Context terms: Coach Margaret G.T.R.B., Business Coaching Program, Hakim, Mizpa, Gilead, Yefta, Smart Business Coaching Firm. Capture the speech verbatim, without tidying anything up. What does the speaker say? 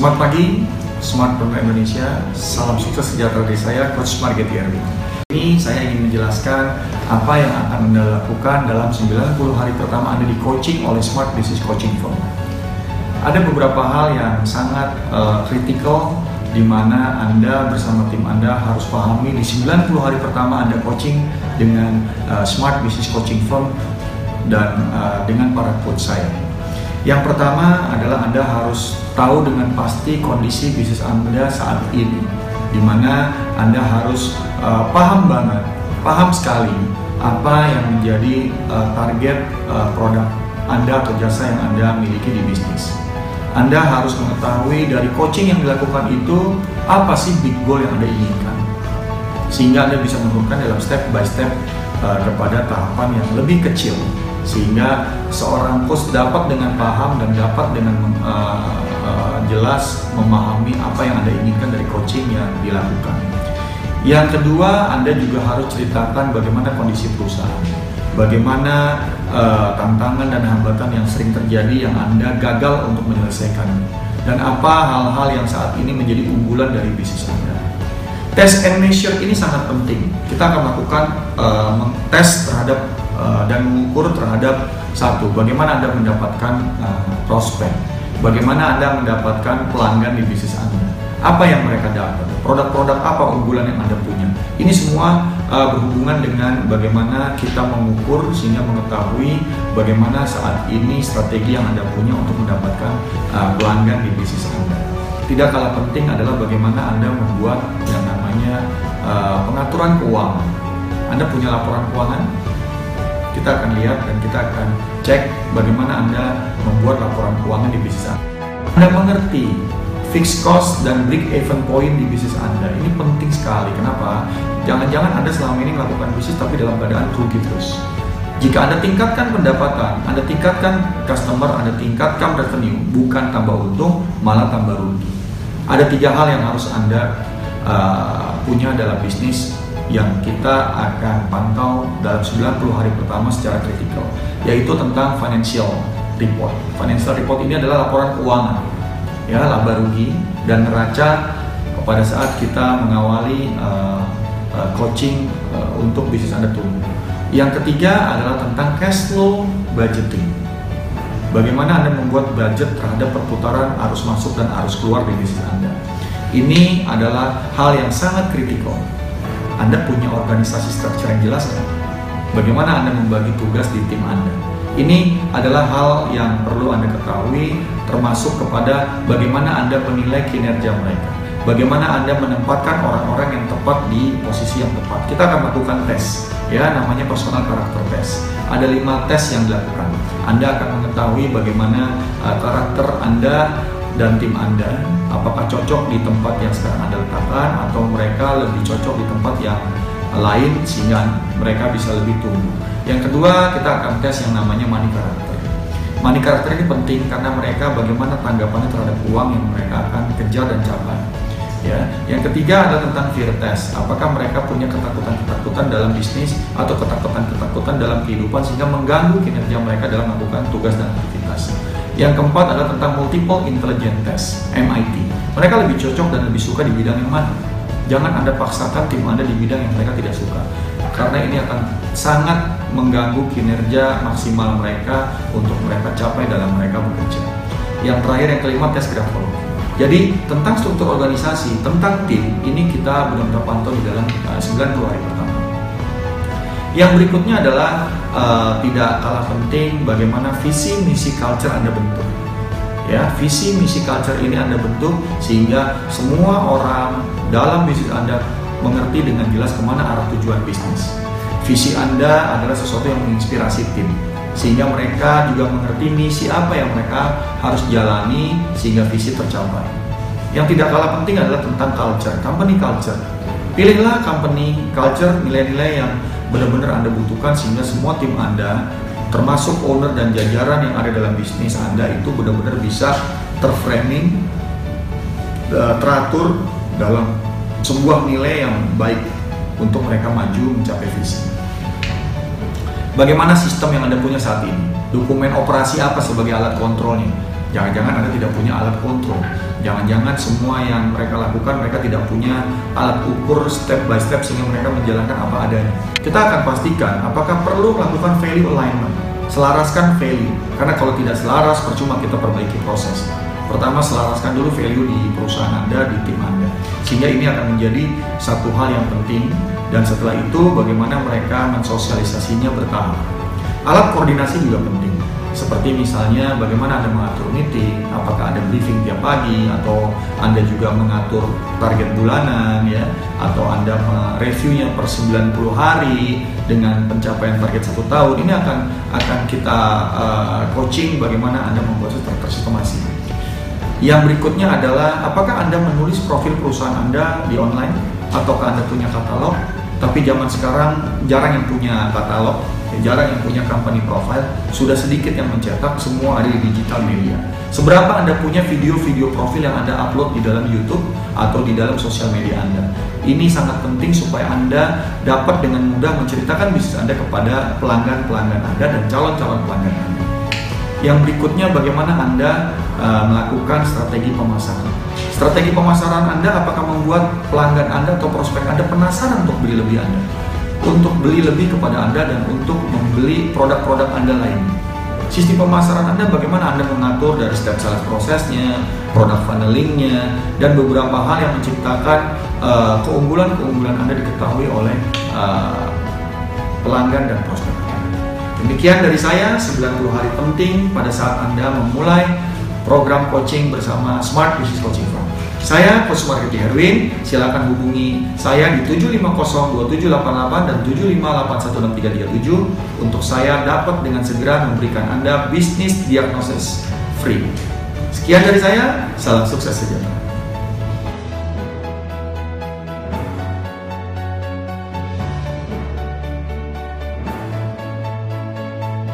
Selamat pagi, Smart Business Indonesia. Salam sukses sejahtera dari saya, Coach Margaret G T R B. Ini saya ingin menjelaskan apa yang akan Anda lakukan dalam sembilan puluh hari pertama Anda di coaching oleh Smart Business Coaching Firm. Ada beberapa hal yang sangat kritikal uh, di mana Anda bersama tim Anda harus pahami di sembilan puluh hari pertama Anda coaching dengan uh, Smart Business Coaching Firm dan uh, dengan para coach saya. Yang pertama adalah Anda harus tahu dengan pasti kondisi bisnis Anda saat ini, di mana Anda harus uh, paham banget, paham sekali apa yang menjadi uh, target uh, produk Anda atau jasa yang Anda miliki di bisnis. Anda harus mengetahui dari coaching yang dilakukan itu, apa sih big goal yang Anda inginkan, sehingga Anda bisa menurunkan dalam step by step uh, kepada tahapan yang lebih kecil. Sehingga seorang coach dapat dengan paham dan dapat dengan uh, uh, jelas memahami apa yang Anda inginkan dari coaching yang dilakukan. Yang kedua, Anda juga harus ceritakan bagaimana kondisi perusahaan, bagaimana uh, tantangan dan hambatan yang sering terjadi yang Anda gagal untuk menyelesaikan, dan apa hal-hal yang saat ini menjadi unggulan dari bisnis Anda. Test and measure ini sangat penting. Kita akan melakukan uh, tes terhadap dan mengukur terhadap satu, bagaimana Anda mendapatkan uh, prospek, bagaimana Anda mendapatkan pelanggan di bisnis Anda, apa yang mereka dapat, produk-produk apa unggulan yang Anda punya. Ini semua uh, berhubungan dengan bagaimana kita mengukur sehingga mengetahui bagaimana saat ini strategi yang Anda punya untuk mendapatkan uh, pelanggan di bisnis Anda. Tidak kalah penting adalah bagaimana Anda membuat yang namanya uh, pengaturan keuangan. Anda punya laporan keuangan? Kita akan lihat dan kita akan cek bagaimana Anda membuat laporan keuangan di bisnis Anda. Anda mengerti fixed cost dan break even point di bisnis Anda. Ini penting sekali. Kenapa? Jangan-jangan Anda selama ini melakukan bisnis tapi dalam keadaan rugi terus. Jika Anda tingkatkan pendapatan, Anda tingkatkan customer, Anda tingkatkan revenue, bukan tambah untung, malah tambah rugi. Ada tiga hal yang harus Anda uh, punya dalam bisnis yang kita akan pantau dalam sembilan puluh hari pertama secara kritikal, yaitu tentang financial report. Financial report ini adalah laporan keuangan, ya, laba rugi dan neraca pada saat kita mengawali uh, uh, coaching uh, untuk bisnis Anda tumbuh. Yang ketiga adalah tentang cash flow budgeting. Bagaimana Anda membuat budget terhadap perputaran arus masuk dan arus keluar di bisnis Anda. Ini adalah hal yang sangat kritikal. Anda punya organisasi struktur yang jelas kan? Bagaimana Anda membagi tugas di tim Anda? Ini adalah hal yang perlu Anda ketahui, termasuk kepada bagaimana Anda menilai kinerja mereka. Bagaimana Anda menempatkan orang-orang yang tepat di posisi yang tepat. Kita akan melakukan tes, ya, namanya personal karakter test. Ada lima tes yang dilakukan. Anda akan mengetahui bagaimana uh, karakter Anda dan tim Anda, apakah cocok di tempat yang sekarang Anda letakkan atau mereka lebih cocok di tempat yang lain sehingga mereka bisa lebih tumbuh. Yang kedua, kita akan tes yang namanya money karakter. Money karakter ini penting karena mereka bagaimana tanggapannya terhadap uang yang mereka akan kejar dan capai. Ya. Yang ketiga adalah tentang fear test. Apakah mereka punya ketakutan-ketakutan dalam bisnis atau ketakutan-ketakutan dalam kehidupan sehingga mengganggu kinerja mereka dalam melakukan tugas dan aktivitas. Yang keempat adalah tentang multiple intelligence test, M I T. Mereka lebih cocok dan lebih suka di bidang yang mana. Jangan Anda paksakan tim Anda di bidang yang mereka tidak suka, karena ini akan sangat mengganggu kinerja maksimal mereka untuk mereka capai dalam mereka bekerja. Yang terakhir, yang kelima, tes grafologi. Jadi tentang struktur organisasi, tentang tim, ini kita benar-benar pantau di dalam sembilan puluh hari pertama. Yang berikutnya adalah uh, tidak kalah penting bagaimana visi misi culture Anda bentuk. Ya, visi misi culture ini Anda bentuk sehingga semua orang dalam bisnis Anda mengerti dengan jelas kemana arah tujuan bisnis. Visi Anda adalah sesuatu yang menginspirasi tim, sehingga mereka juga mengerti misi apa yang mereka harus jalani sehingga visi tercapai. Yang tidak kalah penting adalah tentang culture, company culture. Pilihlah company culture, nilai-nilai yang benar-benar Anda butuhkan sehingga semua tim Anda, termasuk owner dan jajaran yang ada dalam bisnis Anda itu benar-benar bisa terframing, teratur dalam sebuah nilai yang baik untuk mereka maju mencapai visi. Bagaimana sistem yang Anda punya saat ini? Dokumen operasi apa sebagai alat kontrolnya? Jangan-jangan Anda tidak punya alat kontrol. Jangan-jangan semua yang mereka lakukan, mereka tidak punya alat ukur step by step sehingga mereka menjalankan apa adanya. Kita akan pastikan apakah perlu melakukan value alignment. Selaraskan value, karena kalau tidak selaras, percuma kita perbaiki proses. Pertama, selaraskan dulu value di perusahaan Anda, di tim Anda. Sehingga ini akan menjadi satu hal yang penting. Dan setelah itu, bagaimana mereka mensosialisasinya bertahap. Alat koordinasi juga penting. Seperti misalnya bagaimana Anda mengatur meeting, apakah ada briefing tiap pagi, atau Anda juga mengatur target bulanan, ya, atau Anda mereviewnya per sembilan puluh hari dengan pencapaian target satu tahun. Ini akan akan kita uh, coaching bagaimana Anda membuat struktur sistemasi. Yang berikutnya adalah apakah Anda menulis profil perusahaan Anda di online, ataukah Anda punya katalog? Tapi zaman sekarang jarang yang punya katalog, jarang yang punya company profile, sudah sedikit yang mencetak, semua ada di digital media. Seberapa Anda punya video-video profil yang Anda upload di dalam YouTube atau di dalam sosial media Anda? Ini sangat penting supaya Anda dapat dengan mudah menceritakan bisnis Anda kepada pelanggan-pelanggan Anda dan calon-calon pelanggan Anda. Yang berikutnya, bagaimana Anda uh, melakukan strategi pemasaran. Strategi pemasaran Anda apakah membuat pelanggan Anda atau prospek Anda penasaran untuk beli lebih Anda, untuk beli lebih kepada Anda, dan untuk membeli produk-produk Anda lainnya. Sistem pemasaran Anda bagaimana Anda mengatur dari step sales prosesnya, produk funnelingnya, dan beberapa hal yang menciptakan uh, keunggulan-keunggulan Anda diketahui oleh uh, pelanggan dan prospek. Demikian dari saya, sembilan puluh hari penting pada saat Anda memulai program coaching bersama Smart Business Coaching Firm. Saya, Coach Margaret G T R B. Silakan hubungi saya di tujuh lima nol dua tujuh delapan delapan dan tujuh lima delapan satu enam tiga tiga tujuh untuk saya dapat dengan segera memberikan Anda bisnis diagnosis free. Sekian dari saya, salam sukses sejahtera.